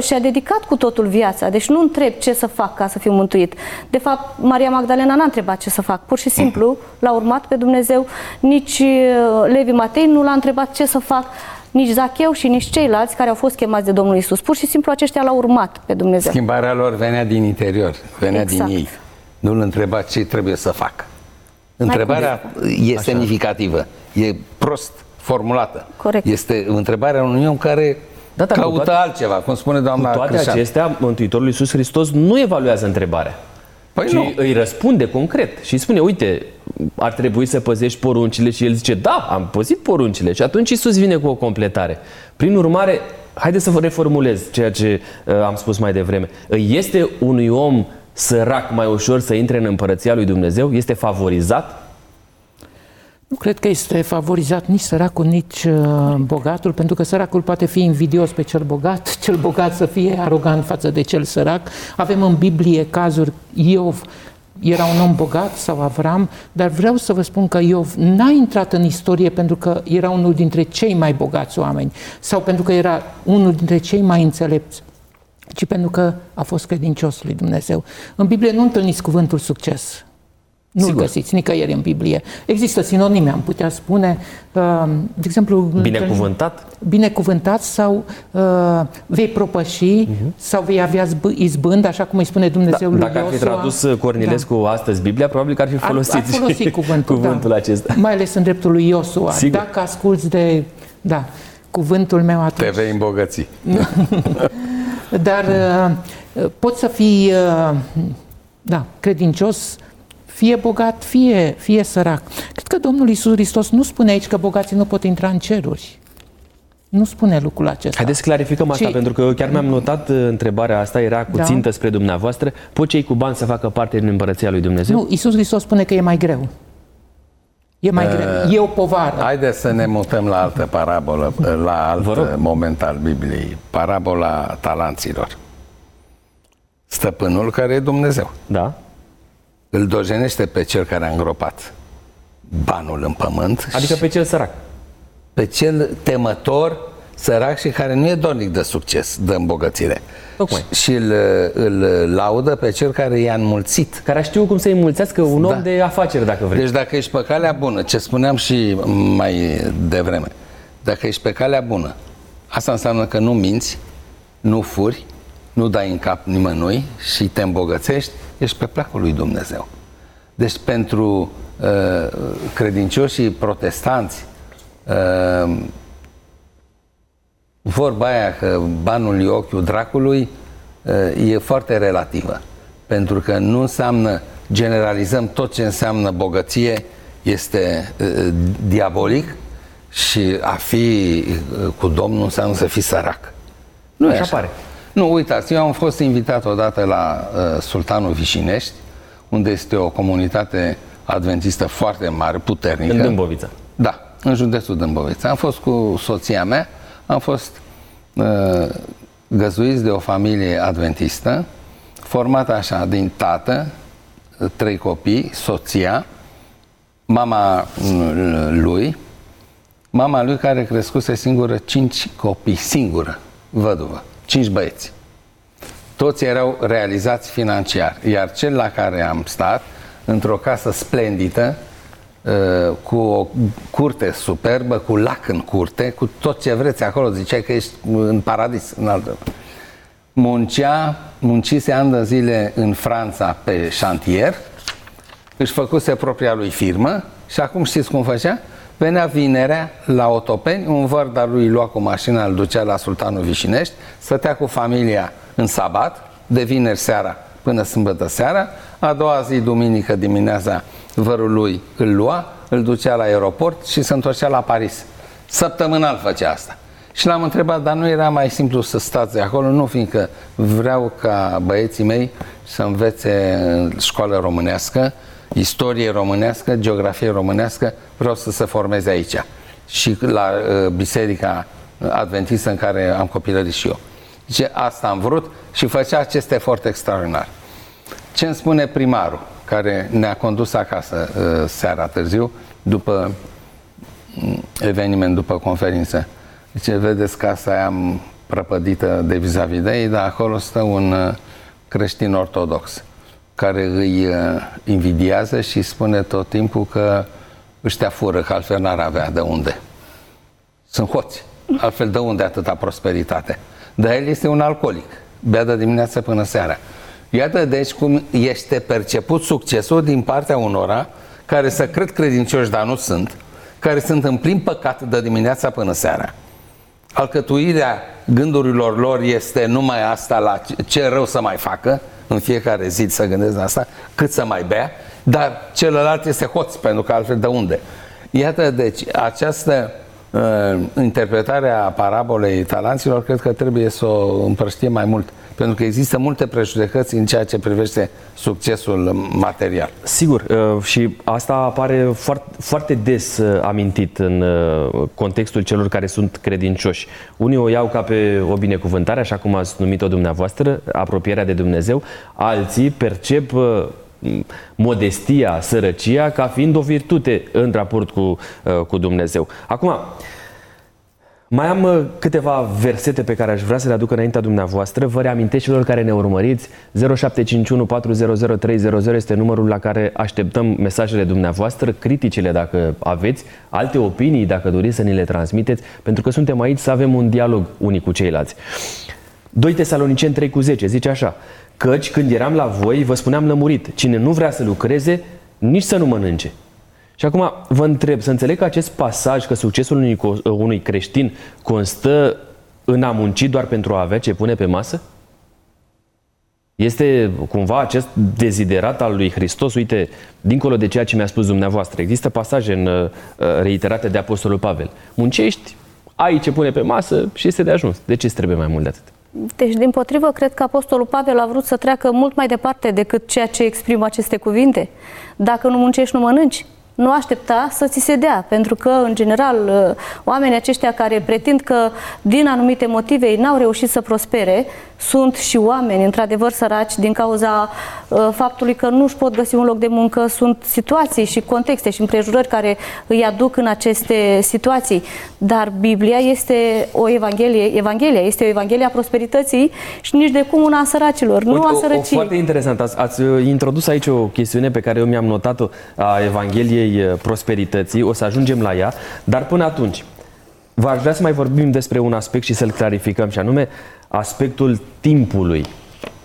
și-a dedicat cu totul viața. Deci nu întreb ce să fac ca să fiu mântuit. De fapt, Maria Magdalena n-a întrebat ce să fac. Pur și simplu l-a urmat pe Dumnezeu. Nici Levi Matei nu l-a întrebat ce să fac, nici Zacheu și nici ceilalți care au fost chemați de Domnul Iisus. Pur și simplu aceștia l-au urmat pe Dumnezeu. Schimbarea lor venea din interior, venea din ei. Nu l-a întrebat ce trebuie să fac. Întrebarea e semnificativă, e prost formulată. Corect. Este întrebarea unui om care caută altceva, cum spune doamna Crișan. Cu toate acestea, Mântuitorul Iisus Hristos nu evaluează întrebarea, ci îi răspunde concret și îi spune: uite, ar trebui să păzești poruncile, și el zice: da, am păzit poruncile. Și atunci Iisus vine cu o completare. Prin urmare, haideți să vă reformulez ceea ce am spus mai devreme. Îi este unui om sărac mai ușor să intre în împărăția lui Dumnezeu? Este favorizat? Nu cred că este favorizat nici săracul, nici bogatul, pentru că săracul poate fi invidios pe cel bogat, cel bogat să fie arogant față de cel sărac. Avem în Biblie cazuri. Iov era un om bogat, sau Avram, dar vreau să vă spun că Iov n-a intrat în istorie pentru că era unul dintre cei mai bogați oameni sau pentru că era unul dintre cei mai înțelepți, ci pentru că a fost credincios lui Dumnezeu. În Biblie nu întâlniți cuvântul succes. Nu sigur. Îl găsiți nicăieri în Biblie. Există sinonime, am putea spune, de exemplu... Binecuvântat? Binecuvântat sau vei propăși sau vei avea izbând, așa cum îi spune Dumnezeu lui Iosua. Dacă ar fi tradus Cornilescu astăzi Biblia, probabil că ar fi folosit, cuvântul acesta. Mai ales în dreptul lui Iosua. Sigur. Dacă asculți de... Da, cuvântul meu atunci... Te vei îmbogăți. Dar poți să fii credincios... Fie bogat, fie sărac. Cred că Domnul Iisus Hristos nu spune aici că bogații nu pot intra în ceruri. Nu spune lucrul acesta. Haideți să clarificăm asta, pentru că chiar mi-am notat întrebarea asta, era cu țintă spre dumneavoastră. Pot cei cu bani să facă parte din împărăția lui Dumnezeu? Nu, Iisus Hristos spune că e mai greu. E mai greu, e o povară. Haideți să ne mutăm la altă parabolă, la alt moment al Bibliei. Parabola talanților. Stăpânul care e Dumnezeu. Da. Îl dojenește pe cel care a îngropat banul în pământ. Adică pe cel sărac. Pe cel temător, sărac și care nu e dornic de succes, de îmbogățire. Și îl laudă pe cel care i-a înmulțit. Care știu cum să-i mulțească un om de afaceri, dacă vrei. Deci dacă ești pe calea bună, ce spuneam și mai devreme, dacă ești pe calea bună, asta înseamnă că nu minți, nu furi, nu dai în cap nimănui și te îmbogățești, ești pe placul lui Dumnezeu. Deci pentru credincioșii protestanți, vorba aia că banul e ochiul dracului e foarte relativă, pentru că nu înseamnă, generalizăm tot ce înseamnă bogăție, este diabolic, și a fi cu Domnul înseamnă să fii sărac. Nu așa pare. Nu, uitați, eu am fost invitat odată la Sultanul Vișinești, unde este o comunitate adventistă foarte mare, puternică. În Dâmbovița. Da, în județul Dâmbovița. Am fost cu soția mea, am fost găzduiți de o familie adventistă, formată așa, din tată, 3 copii, soția, mama lui, care crescuse singură 5 copii, singură, văduvă. 5 băieți. Toți erau realizați financiar. Iar cel la care am stat, într-o casă splendidă, cu o curte superbă, cu lac în curte, cu tot ce vreți acolo, ziceai că ești în paradis, în altă. Muncise ani de zile în Franța pe șantier, își făcuse propria lui firmă și acum știți cum făcea? Venea vinerea la Otopeni, un văr al lui lua cu mașina, îl ducea la Sultanul Vișinești, stătea cu familia în sabat, de vineri seara până sâmbătă seara, a doua zi, duminică dimineața, vărul lui îl lua, îl ducea la aeroport și se întorcea la Paris. Săptămânal făcea asta. Și l-am întrebat, dar nu era mai simplu să stați acolo? Nu, fiindcă vreau ca băieții mei să învețe în școală românească, istorie românească, geografie românească, vreau să se formeze aici și la biserica adventistă în care am copilărit și eu. Zice, asta am vrut, și făcea acest efort extraordinar. Ce îmi spune primarul, care ne-a condus acasă seara târziu, după eveniment, după conferință? Zice, vedeți casa aia prăpădită de vis-a-vis de ei, dar acolo stă un creștin ortodox, care îi invidiază și spune tot timpul că ăștia fură, că altfel n-ar avea de unde. Sunt hoți, altfel de unde atâta prosperitate. Dar el este un alcoolic, bea de dimineață până seara. Iată deci cum este perceput succesul din partea unora care se cred credincioși, dar nu sunt, care sunt în plin păcat de dimineața până seara. Alcătuirea gândurilor lor este numai asta, la ce rău să mai facă, în fiecare zi să gândesc la asta, cât să mai bea, dar celălalt este hoț, pentru că altfel de unde. Iată, deci, această interpretare a parabolei talanților, cred că trebuie să o împrăștie mai mult, pentru că există multe prejudecăți în ceea ce privește succesul material. Sigur, și asta apare foarte, foarte des amintit în contextul celor care sunt credincioși. Unii o iau ca pe o binecuvântare, așa cum ați numit-o dumneavoastră, apropierea de Dumnezeu, alții percep modestia, sărăcia, ca fiind o virtute în raport cu Dumnezeu. Acum, Mai am câteva versete pe care aș vrea să le aduc înaintea dumneavoastră. Vă reamintesc celor care ne urmăriți, 0751 400 300 este numărul la care așteptăm mesajele dumneavoastră, criticile dacă aveți, alte opinii dacă doriți să ni le transmiteți, pentru că suntem aici să avem un dialog unii cu ceilalți. 2 Tesaloniceni 3:10 zice așa: căci când eram la voi vă spuneam lămurit, cine nu vrea să lucreze, nici să nu mănânce. Și acum vă întreb, să înțeleg că acest pasaj, că succesul unui creștin constă în a munci doar pentru a avea ce pune pe masă? Este cumva acest deziderat al lui Hristos? Uite, dincolo de ceea ce mi-a spus dumneavoastră, există pasaje reiterate de Apostolul Pavel. Muncești, ai ce pune pe masă și este de ajuns. De ce trebuie mai mult de atât? Deci, dimpotrivă, cred că Apostolul Pavel a vrut să treacă mult mai departe decât ceea ce exprimă aceste cuvinte. Dacă nu muncești, nu mănânci. Nu aștepta să ți se dea, pentru că, în general, oamenii aceștia care pretind că din anumite motive ei n-au reușit să prospere, sunt și oameni, într-adevăr, săraci din cauza faptului că nu își pot găsi un loc de muncă, sunt situații și contexte și împrejurări care îi aduc în aceste situații. Dar Biblia este o evanghelie, este o evanghelie a prosperității și nici de cum una a săracilor, nu a sărăcii. Foarte interesant, ați introdus aici o chestiune pe care eu mi-am notat-o, a evangheliei prosperității, o să ajungem la ea, dar până atunci v-aș vrea să mai vorbim despre un aspect și să-l clarificăm, și anume aspectul timpului,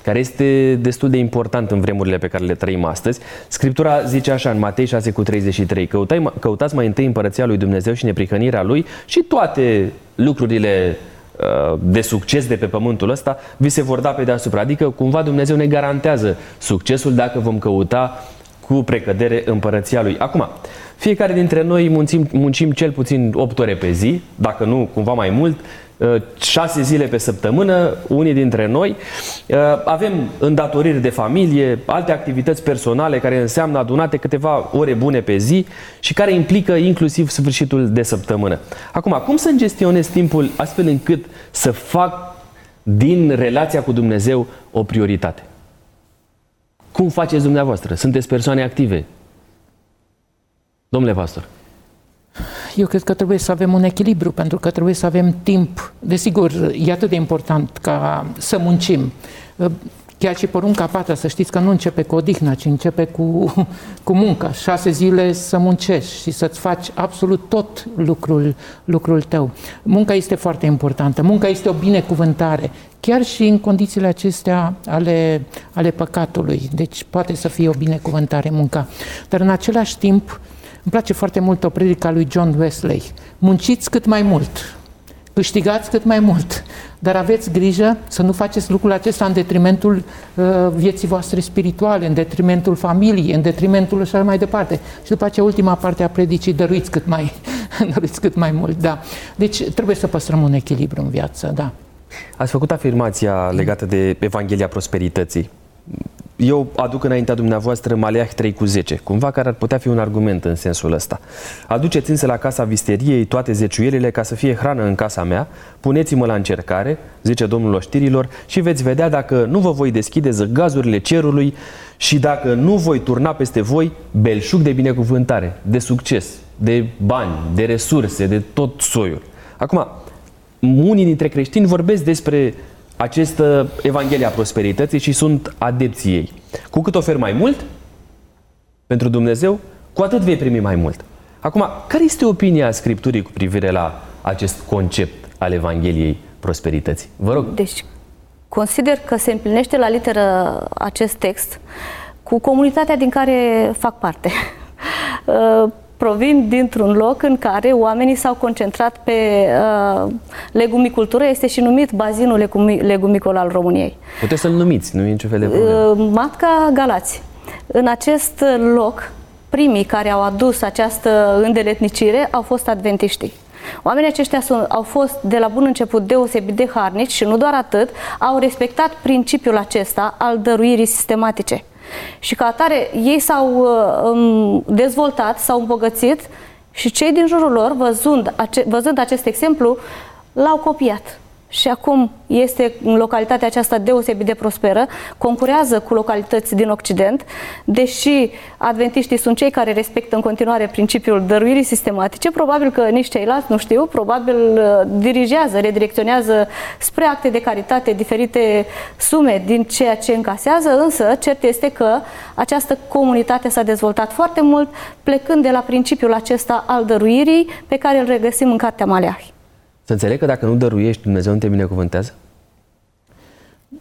care este destul de important în vremurile pe care le trăim astăzi. Scriptura zice așa în Matei 6:33: căutați mai întâi împărăția lui Dumnezeu și neprihănirea lui și toate lucrurile de succes de pe pământul ăsta vi se vor da pe deasupra. Adică cumva Dumnezeu ne garantează succesul dacă vom căuta cu precădere împărăția lui. Acum, fiecare dintre noi muncim cel puțin 8 ore pe zi, dacă nu cumva mai mult, 6 zile pe săptămână, unii dintre noi. Avem îndatoriri de familie, alte activități personale care înseamnă adunate câteva ore bune pe zi și care implică inclusiv sfârșitul de săptămână. Acum, cum să gestionez timpul astfel încât să fac din relația cu Dumnezeu o prioritate? Cum faceți dumneavoastră? Sunteți persoane active? Domnule pastor. Eu cred că trebuie să avem un echilibru, pentru că trebuie să avem timp. Desigur, e atât de important ca să muncim. Chiar și porunca 4, să știți că nu începe cu odihna, ci începe cu munca. 6 zile să muncești și să-ți faci absolut tot lucrul tău. Munca este foarte importantă. Munca este o binecuvântare, chiar și în condițiile acestea ale păcatului. Deci poate să fie o binecuvântare munca. Dar în același timp, îmi place foarte mult o predică a lui John Wesley: munciți cât mai mult, câștigați cât mai mult, dar aveți grijă să nu faceți lucrul acesta în detrimentul vieții voastre spirituale, în detrimentul familiei, în detrimentul și mai departe. Și după aceea, ultima parte a predicii: dăruiți cât mai mult. Da. Deci trebuie să păstrăm un echilibru în viață. Da. Ați făcut afirmația legată de Evanghelia prosperității. Eu aduc înaintea dumneavoastră Maleah 3:10, cumva care ar putea fi un argument în sensul ăsta. Aduceți însă la casa visteriei toate zeciuielile, ca să fie hrană în casa mea, puneți-mă la încercare, zice Domnul oștirilor, și veți vedea dacă nu vă voi deschide zăgazurile cerului și dacă nu voi turna peste voi belșug de binecuvântare, de succes, de bani, de resurse, de tot soiul. Acum, unii dintre creștini vorbesc despre această Evanghelia prosperității și sunt adepții ei. Cu cât oferi mai mult pentru Dumnezeu, cu atât vei primi mai mult. Acum, care este opinia Scripturii cu privire la acest concept al Evangheliei prosperității? Vă rog. Deci, consider că se împlinește la literă acest text cu comunitatea din care fac parte. Provin dintr-un loc în care oamenii s-au concentrat pe legumicultură, este și numit bazinul legumicol al României. Puteți să-l numiți, nu e niciun fel de problemă. Matca Galați. În acest loc, primii care au adus această îndeletnicire au fost adventiștii. Oamenii aceștia au fost de la bun început deosebit de harnici și nu doar atât, au respectat principiul acesta al dăruirii sistematice. Și ca atare ei s-au dezvoltat, s-au îmbogățit și cei din jurul lor, văzând acest exemplu, l-au copiat. și acum este în localitatea aceasta deosebit de prosperă, concurează cu localități din Occident, deși adventiștii sunt cei care respectă în continuare principiul dăruirii sistematice, probabil că nici ceilalți nu știu, probabil dirigează, redirecționează spre acte de caritate diferite sume din ceea ce încasează, însă cert este că această comunitate s-a dezvoltat foarte mult plecând de la principiul acesta al dăruirii pe care îl regăsim în Cartea Maleahi. Să înțeleg că dacă nu dăruiești, Dumnezeu nu te binecuvântează?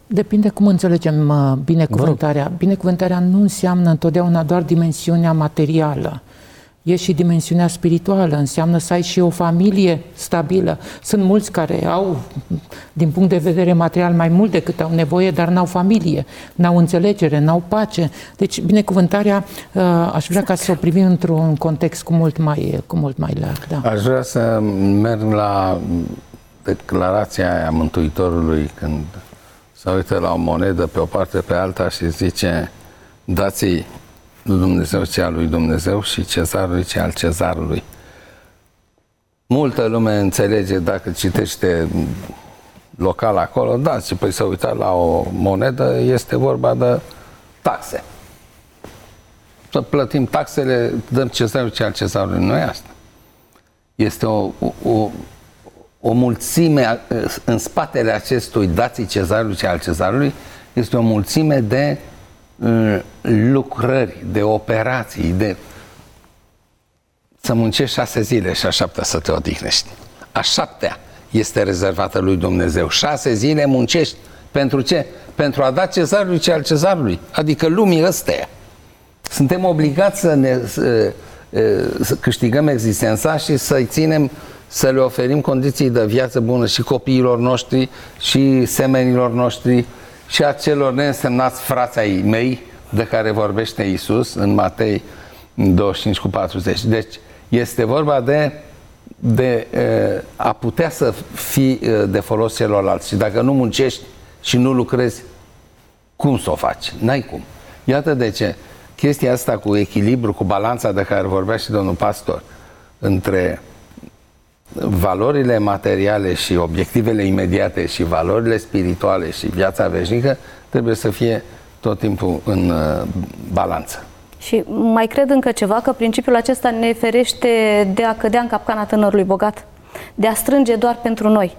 Depinde cum înțelegem binecuvântarea. Binecuvântarea nu înseamnă întotdeauna doar dimensiunea materială. E și dimensiunea spirituală, înseamnă să ai și o familie stabilă. Sunt mulți care au, din punct de vedere material, mai mult decât au nevoie, dar n-au familie, n-au înțelegere, n-au pace. Deci binecuvântarea, aș vrea ca să o privim într-un context cu mult mai larg. Da. Aș vrea să merg la declarația aia Mântuitorului, când se uită la o monedă pe o parte, pe alta și zice, dați-i lui Dumnezeu ce al lui Dumnezeu și Cezarului ce al Cezarului. Multă lume înțelege, dacă citește local acolo, da, și păi să uita la o monedă, este vorba de taxe. Să plătim taxele, dăm Cezarului ce al Cezarului. Nu e asta. Este o mulțime, în spatele acestui dați Cezarului ce al Cezarului, este o mulțime de lucrări, de operații, de să muncești 6 zile și a 7-a să te odihnești. A 7-a este rezervată lui Dumnezeu. 6 zile muncești. Pentru ce? Pentru a da Cezarului ce al Cezarului. Adică lumii ăsteia. Suntem obligați să câștigăm existența și să-i ținem, să le oferim condiții de viață bună și copiilor noștri și semenilor noștri și a celor neînsemnați frați ai mei, de care vorbește Iisus în Matei 25:40. Deci este vorba de a putea să fii de folos celorlalți. Și dacă nu muncești și nu lucrezi, cum să o faci? N-ai cum. Iată de ce chestia asta cu echilibru, cu balanța de care vorbea și domnul pastor, între valorile materiale și obiectivele imediate și valorile spirituale și viața veșnică trebuie să fie tot timpul în balanță. Și mai cred încă ceva, că principiul acesta ne ferește de a cădea în capcana tânărului bogat, de a strânge doar pentru noi.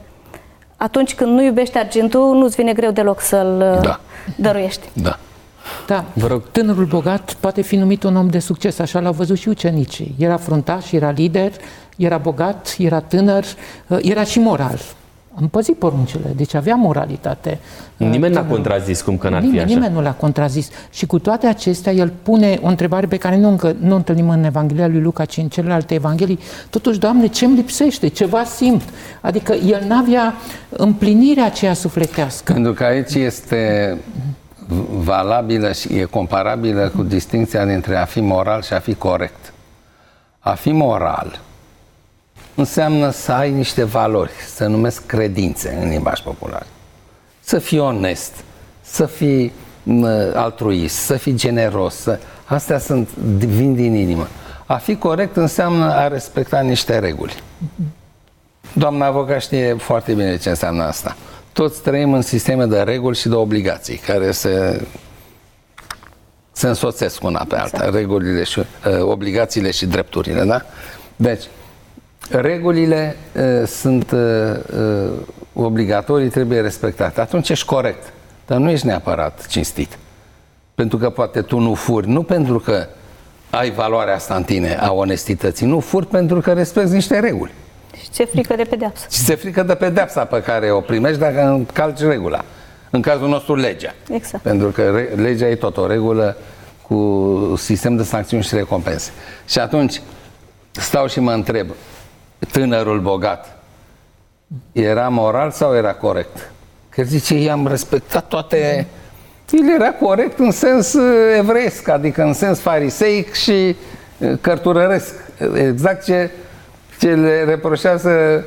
Atunci când nu iubești argintul, nu-ți vine greu deloc să-l dăruiești. Da. Da, vă rog. Tânărul bogat poate fi numit un om de succes, așa l-au văzut și ucenicii. Era fruntaș, era lider, era bogat, era tânăr, era și moral. Am păzit poruncile, deci avea moralitate. Nimeni n-a contrazis cum că n-ar fi așa. Nimeni nu l-a contrazis. Și cu toate acestea, el pune o întrebare pe care nu întâlnim în Evanghelia lui Luca, ci în celelalte evanghelii. Totuși, Doamne, ce-mi lipsește? Ceva simt? Adică el n-avea împlinirea aceea sufletească. Pentru că aici este valabilă și e comparabilă cu distincția dintre a fi moral și a fi corect. A fi moral înseamnă să ai niște valori, se numesc credințe în limbaj popular. Să fii onest, să fii altruist, să fii generos, astea vin din inimă. A fi corect înseamnă a respecta niște reguli. Doamna avocat știe foarte bine ce înseamnă asta. Toți trăim în sisteme de reguli și de obligații care se însoțesc una pe alta, regulile și obligațiile și drepturile, da? Deci regulile sunt obligatorii, trebuie respectate. Atunci ești corect, dar nu ești neapărat cinstit. Pentru că poate tu nu furi, nu pentru că ai valoarea asta în tine, a onestității, nu furi pentru că respecti niște reguli. Și ți-e frică de pedeapsă. Și ți-e frică de pedeapsa pe care o primești dacă încalci regula. În cazul nostru, legea. Exact. Pentru că legea e tot o regulă cu sistem de sancțiuni și recompense. Și atunci stau și mă întreb, tânărul bogat era moral sau era corect? Că zice, i-am respectat toate. El era corect în sens evresc, adică în sens fariseic și cărturăresc. Exact ce le reproșează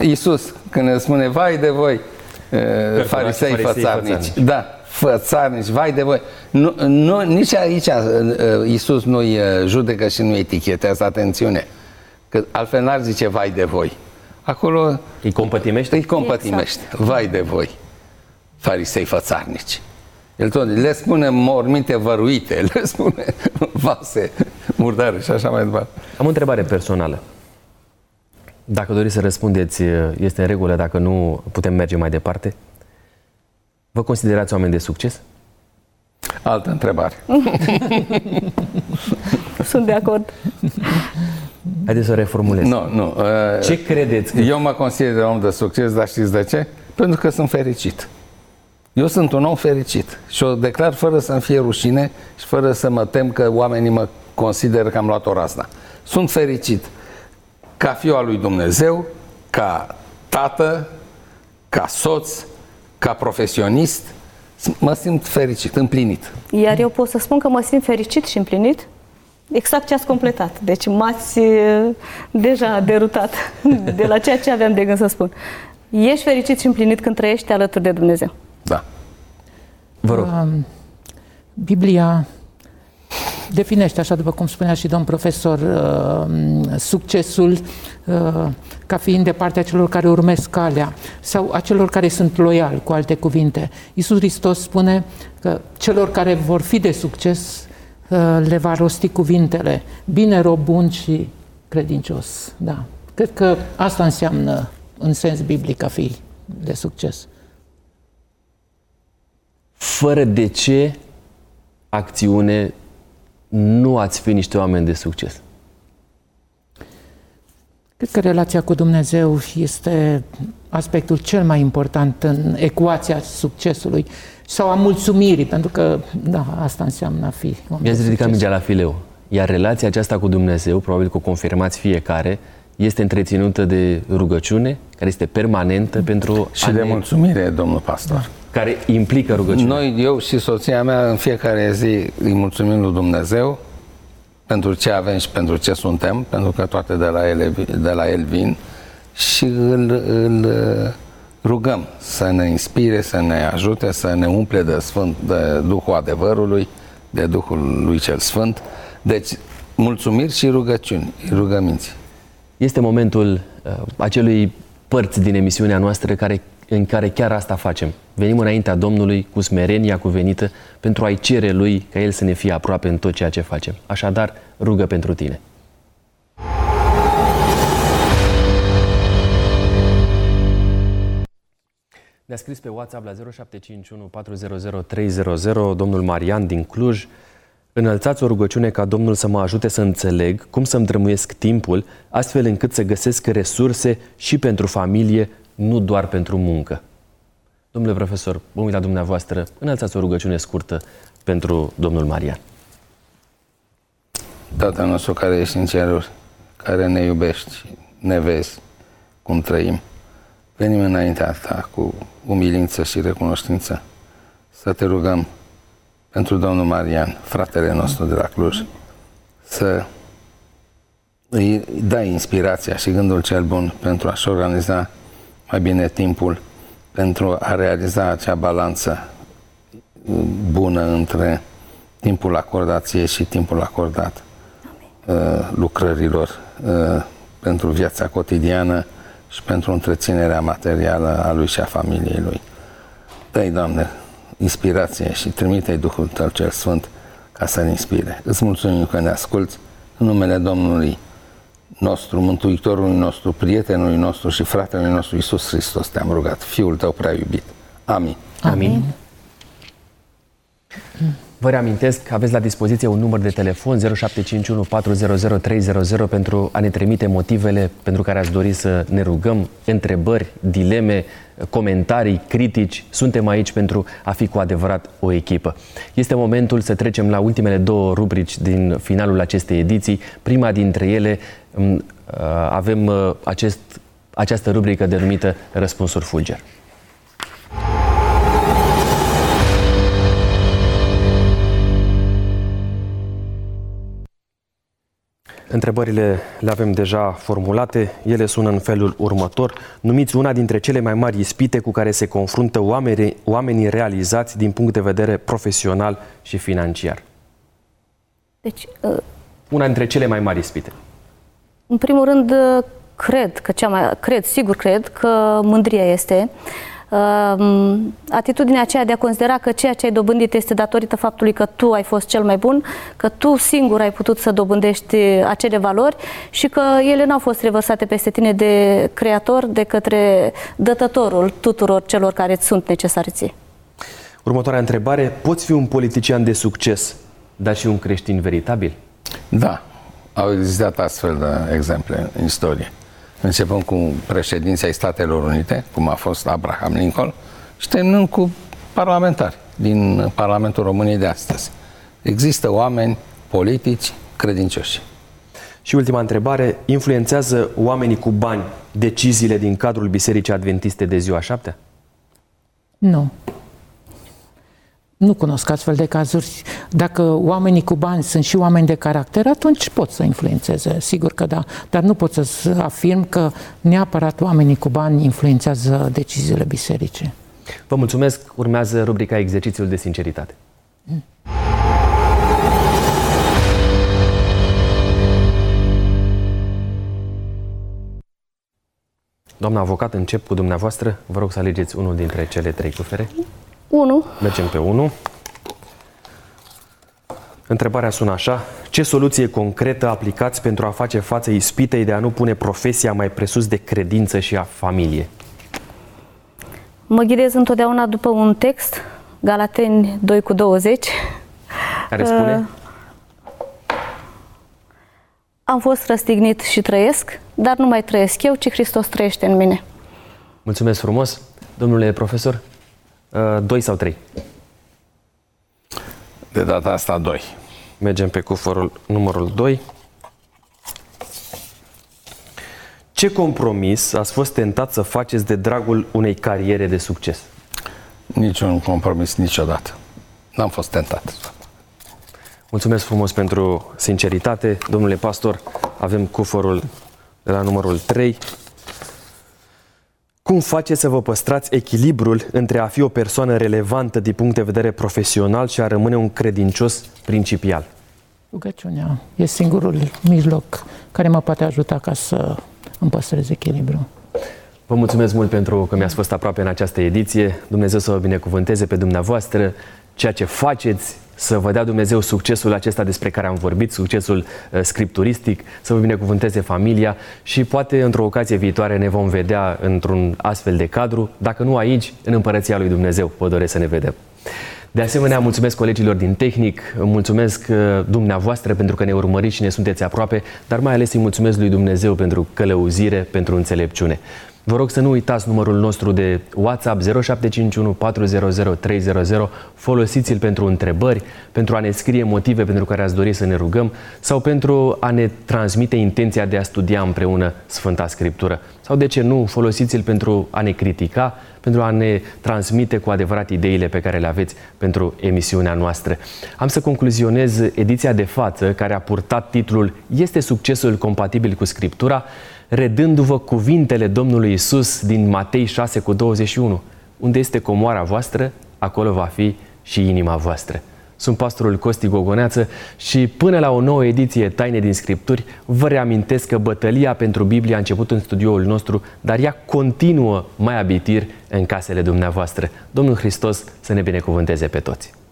Iisus când le spune, vai de voi farisei fățarnici. Da, fățarnici, vai de voi. Nu, nici aici Iisus nu-i judecă și nu-i etichetează, atențiune. Că altfel n-ar zice vai de voi. acolo îi compătimește? Îi compătimește. Exact. Vai de voi, farisei fățarnici. El tot le spune morminte văruite, le spune vase murdare și așa mai departe. Am o întrebare personală. Dacă doriți să răspundeți, este în regulă, dacă nu, putem merge mai departe. Vă considerați oameni de succes? Altă întrebare. Sunt de acord. Haideți să o reformulez. Nu. Ce credeți? Eu mă consider om de succes, dar știți de ce? Pentru că sunt fericit. Eu sunt un om fericit și o declar fără să-mi fie rușine și fără să mă tem că oamenii mă consideră că am luat o razna. Sunt fericit ca fiu al lui Dumnezeu, ca tată, ca soț, ca profesionist. Mă simt fericit, împlinit. Iar eu pot să spun că mă simt fericit și împlinit exact ce ați completat. Deci m-ați deja derutat de la ceea ce aveam de gând să spun. Ești fericit și împlinit când trăiești alături de Dumnezeu. Da. Vă rog. Biblia definește, așa după cum spunea și domn profesor, succesul ca fiind de partea celor care urmesc calea sau a celor care sunt loiali, cu alte cuvinte. Iisus Hristos spune că celor care vor fi de succes le va rosti cuvintele: bine, rob bun și credincios. Da. Cred că asta înseamnă în sens biblic a fi de succes. Fără de ce acțiune nu ați fi niște oameni de succes? Cred că relația cu Dumnezeu este aspectul cel mai important în ecuația succesului sau a mulțumirii, pentru că, da, asta înseamnă a fi. Mi-ați ridicat mingea la fileu. Iar relația aceasta cu Dumnezeu, probabil că o confirmați fiecare, este întreținută de rugăciune, care este permanentă pentru... Și de mulțumire, domnul pastor. Care implică rugăciune. Noi, eu și soția mea, în fiecare zi îi mulțumim lui Dumnezeu pentru ce avem și pentru ce suntem, pentru că toate de la El vin, și îl rugăm să ne inspire, să ne ajute, să ne umple de Duhul adevărului, de Duhul lui Cel Sfânt. Deci, mulțumiri și rugăciuni, rugăminți. Este momentul acelui părți din emisiunea noastră în care chiar asta facem. Venim înaintea Domnului cu smerenia cuvenită pentru a-i cere Lui ca El să ne fie aproape în tot ceea ce facem. Așadar, rugă pentru tine. Ne-a scris pe WhatsApp la 0751 400 300 domnul Marian din Cluj. Înălțați o rugăciune ca Domnul să mă ajute să înțeleg cum să-mi drămuiesc timpul, astfel încât să găsesc resurse și pentru familie, nu doar pentru muncă. Domnule profesor, mă uit la dumneavoastră, înălțați o rugăciune scurtă pentru domnul Marian. Tatăl nostru care ești în ceruri, care ne iubești, ne vezi cum trăim, venim înaintea ta cu umilință și recunoștință să te rugăm pentru domnul Marian, fratele nostru de la Cluj, să îi dai inspirația și gândul cel bun pentru a-și organiza mai bine timpul, pentru a realiza acea balanță bună între timpul acordat ție și timpul acordat lucrărilor pentru viața cotidiană și pentru întreținerea materială a lui și a familiei lui. Dă-i, Doamne, inspirație și trimite-i Duhul Tău cel Sfânt ca să ne inspire. Îți mulțumim că ne asculți, în numele Domnului nostru, Mântuitorului nostru, prietenului nostru și fratele nostru Iisus Hristos te-am rugat, Fiul Tău prea iubit. Amin. Amin. Vă reamintesc că aveți la dispoziție un număr de telefon 0751 400 300 pentru a ne trimite motivele pentru care ați dori să ne rugăm, întrebări, dileme, comentarii, critici. Suntem aici pentru a fi cu adevărat o echipă. Este momentul să trecem la ultimele două rubrici din finalul acestei ediții. Prima dintre ele avem această rubrică denumită Răspunsuri Fulger. Întrebările le avem deja formulate, ele sună în felul următor. Numiți una dintre cele mai mari ispite cu care se confruntă oamenii realizați din punct de vedere profesional și financiar. Deci, una dintre cele mai mari ispite. În primul rând, Cred, sigur că mândria este atitudinea aceea de a considera că ceea ce ai dobândit este datorită faptului că tu ai fost cel mai bun, că tu singur ai putut să dobândești acele valori și că ele n-au fost revărsate peste tine de Creator, de către Dătătorul tuturor celor care îți sunt necesari ție. Următoarea întrebare: poți fi un politician de succes, dar și un creștin veritabil? Da, au existat astfel de exemple în istorie. Începând cu președinția Statelor Unite, cum a fost Abraham Lincoln, și terminând cu parlamentari din Parlamentul României de astăzi. Există oameni politici credincioși. Și ultima întrebare: influențează oamenii cu bani deciziile din cadrul Bisericii Adventiste de Ziua Șaptea? Nu. Nu cunosc astfel de cazuri. Dacă oamenii cu bani sunt și oameni de caracter, atunci pot să influențeze, sigur că da. Dar nu pot să afirm că neapărat oamenii cu bani influențează deciziile bisericii. Vă mulțumesc. Urmează rubrica Exercițiul de sinceritate. Doamna avocat, încep cu dumneavoastră. Vă rog să alegeți unul dintre cele trei cufere. 1. Mergem pe 1. Întrebarea sună așa: ce soluție concretă aplicați pentru a face față ispitei de a nu pune profesia mai presus de credință și a familie? Mă ghidez întotdeauna după un text, Galateni 2:20, care spune: am fost răstignit și trăiesc, dar nu mai trăiesc eu, ci Hristos trăiește în mine. Mulțumesc frumos. Domnule profesor, 2 sau 3? De data asta 2. Mergem pe cufărul numărul 2. Ce compromis ați fost tentat să faceți de dragul unei cariere de succes? Niciun compromis, niciodată. N-am fost tentat. Mulțumesc frumos pentru sinceritate. Domnule pastor, avem cufărul de la numărul 3. Cum faceți să vă păstrați echilibrul între a fi o persoană relevantă din punct de vedere profesional și a rămâne un credincios principial? Rugăciunea e singurul mijloc care mă poate ajuta ca să îmi păstrez echilibrul. Vă mulțumesc mult pentru că mi-ați fost aproape în această ediție. Dumnezeu să vă binecuvânteze pe dumneavoastră, ceea ce faceți, să vă dea Dumnezeu succesul acesta despre care am vorbit, succesul scripturistic, să vă binecuvânteze familia și poate într-o ocazie viitoare ne vom vedea într-un astfel de cadru, dacă nu aici, în Împărăția lui Dumnezeu. Vă doresc să ne vedem. De asemenea, mulțumesc colegilor din tehnic, mulțumesc dumneavoastră pentru că ne urmăriți și ne sunteți aproape, dar mai ales îi mulțumesc lui Dumnezeu pentru călăuzire, pentru înțelepciune. Vă rog să nu uitați numărul nostru de WhatsApp 0751 400 300. Folosiți-l pentru întrebări, pentru a ne scrie motive pentru care ați dori să ne rugăm sau pentru a ne transmite intenția de a studia împreună Sfânta Scriptură. Sau de ce nu, folosiți-l pentru a ne critica, pentru a ne transmite cu adevărat ideile pe care le aveți pentru emisiunea noastră. Am să concluzionez ediția de față care a purtat titlul "Este succesul compatibil cu Scriptura?", redându-vă cuvintele Domnului Iisus din Matei 6:21: unde este comoara voastră, acolo va fi și inima voastră. Sunt pastorul Costi Gogoneață și până la o nouă ediție Taine din Scripturi, vă reamintesc că bătălia pentru Biblie a început în studioul nostru, dar ea continuă mai abitir în casele dumneavoastră. Domnul Hristos să ne binecuvânteze pe toți!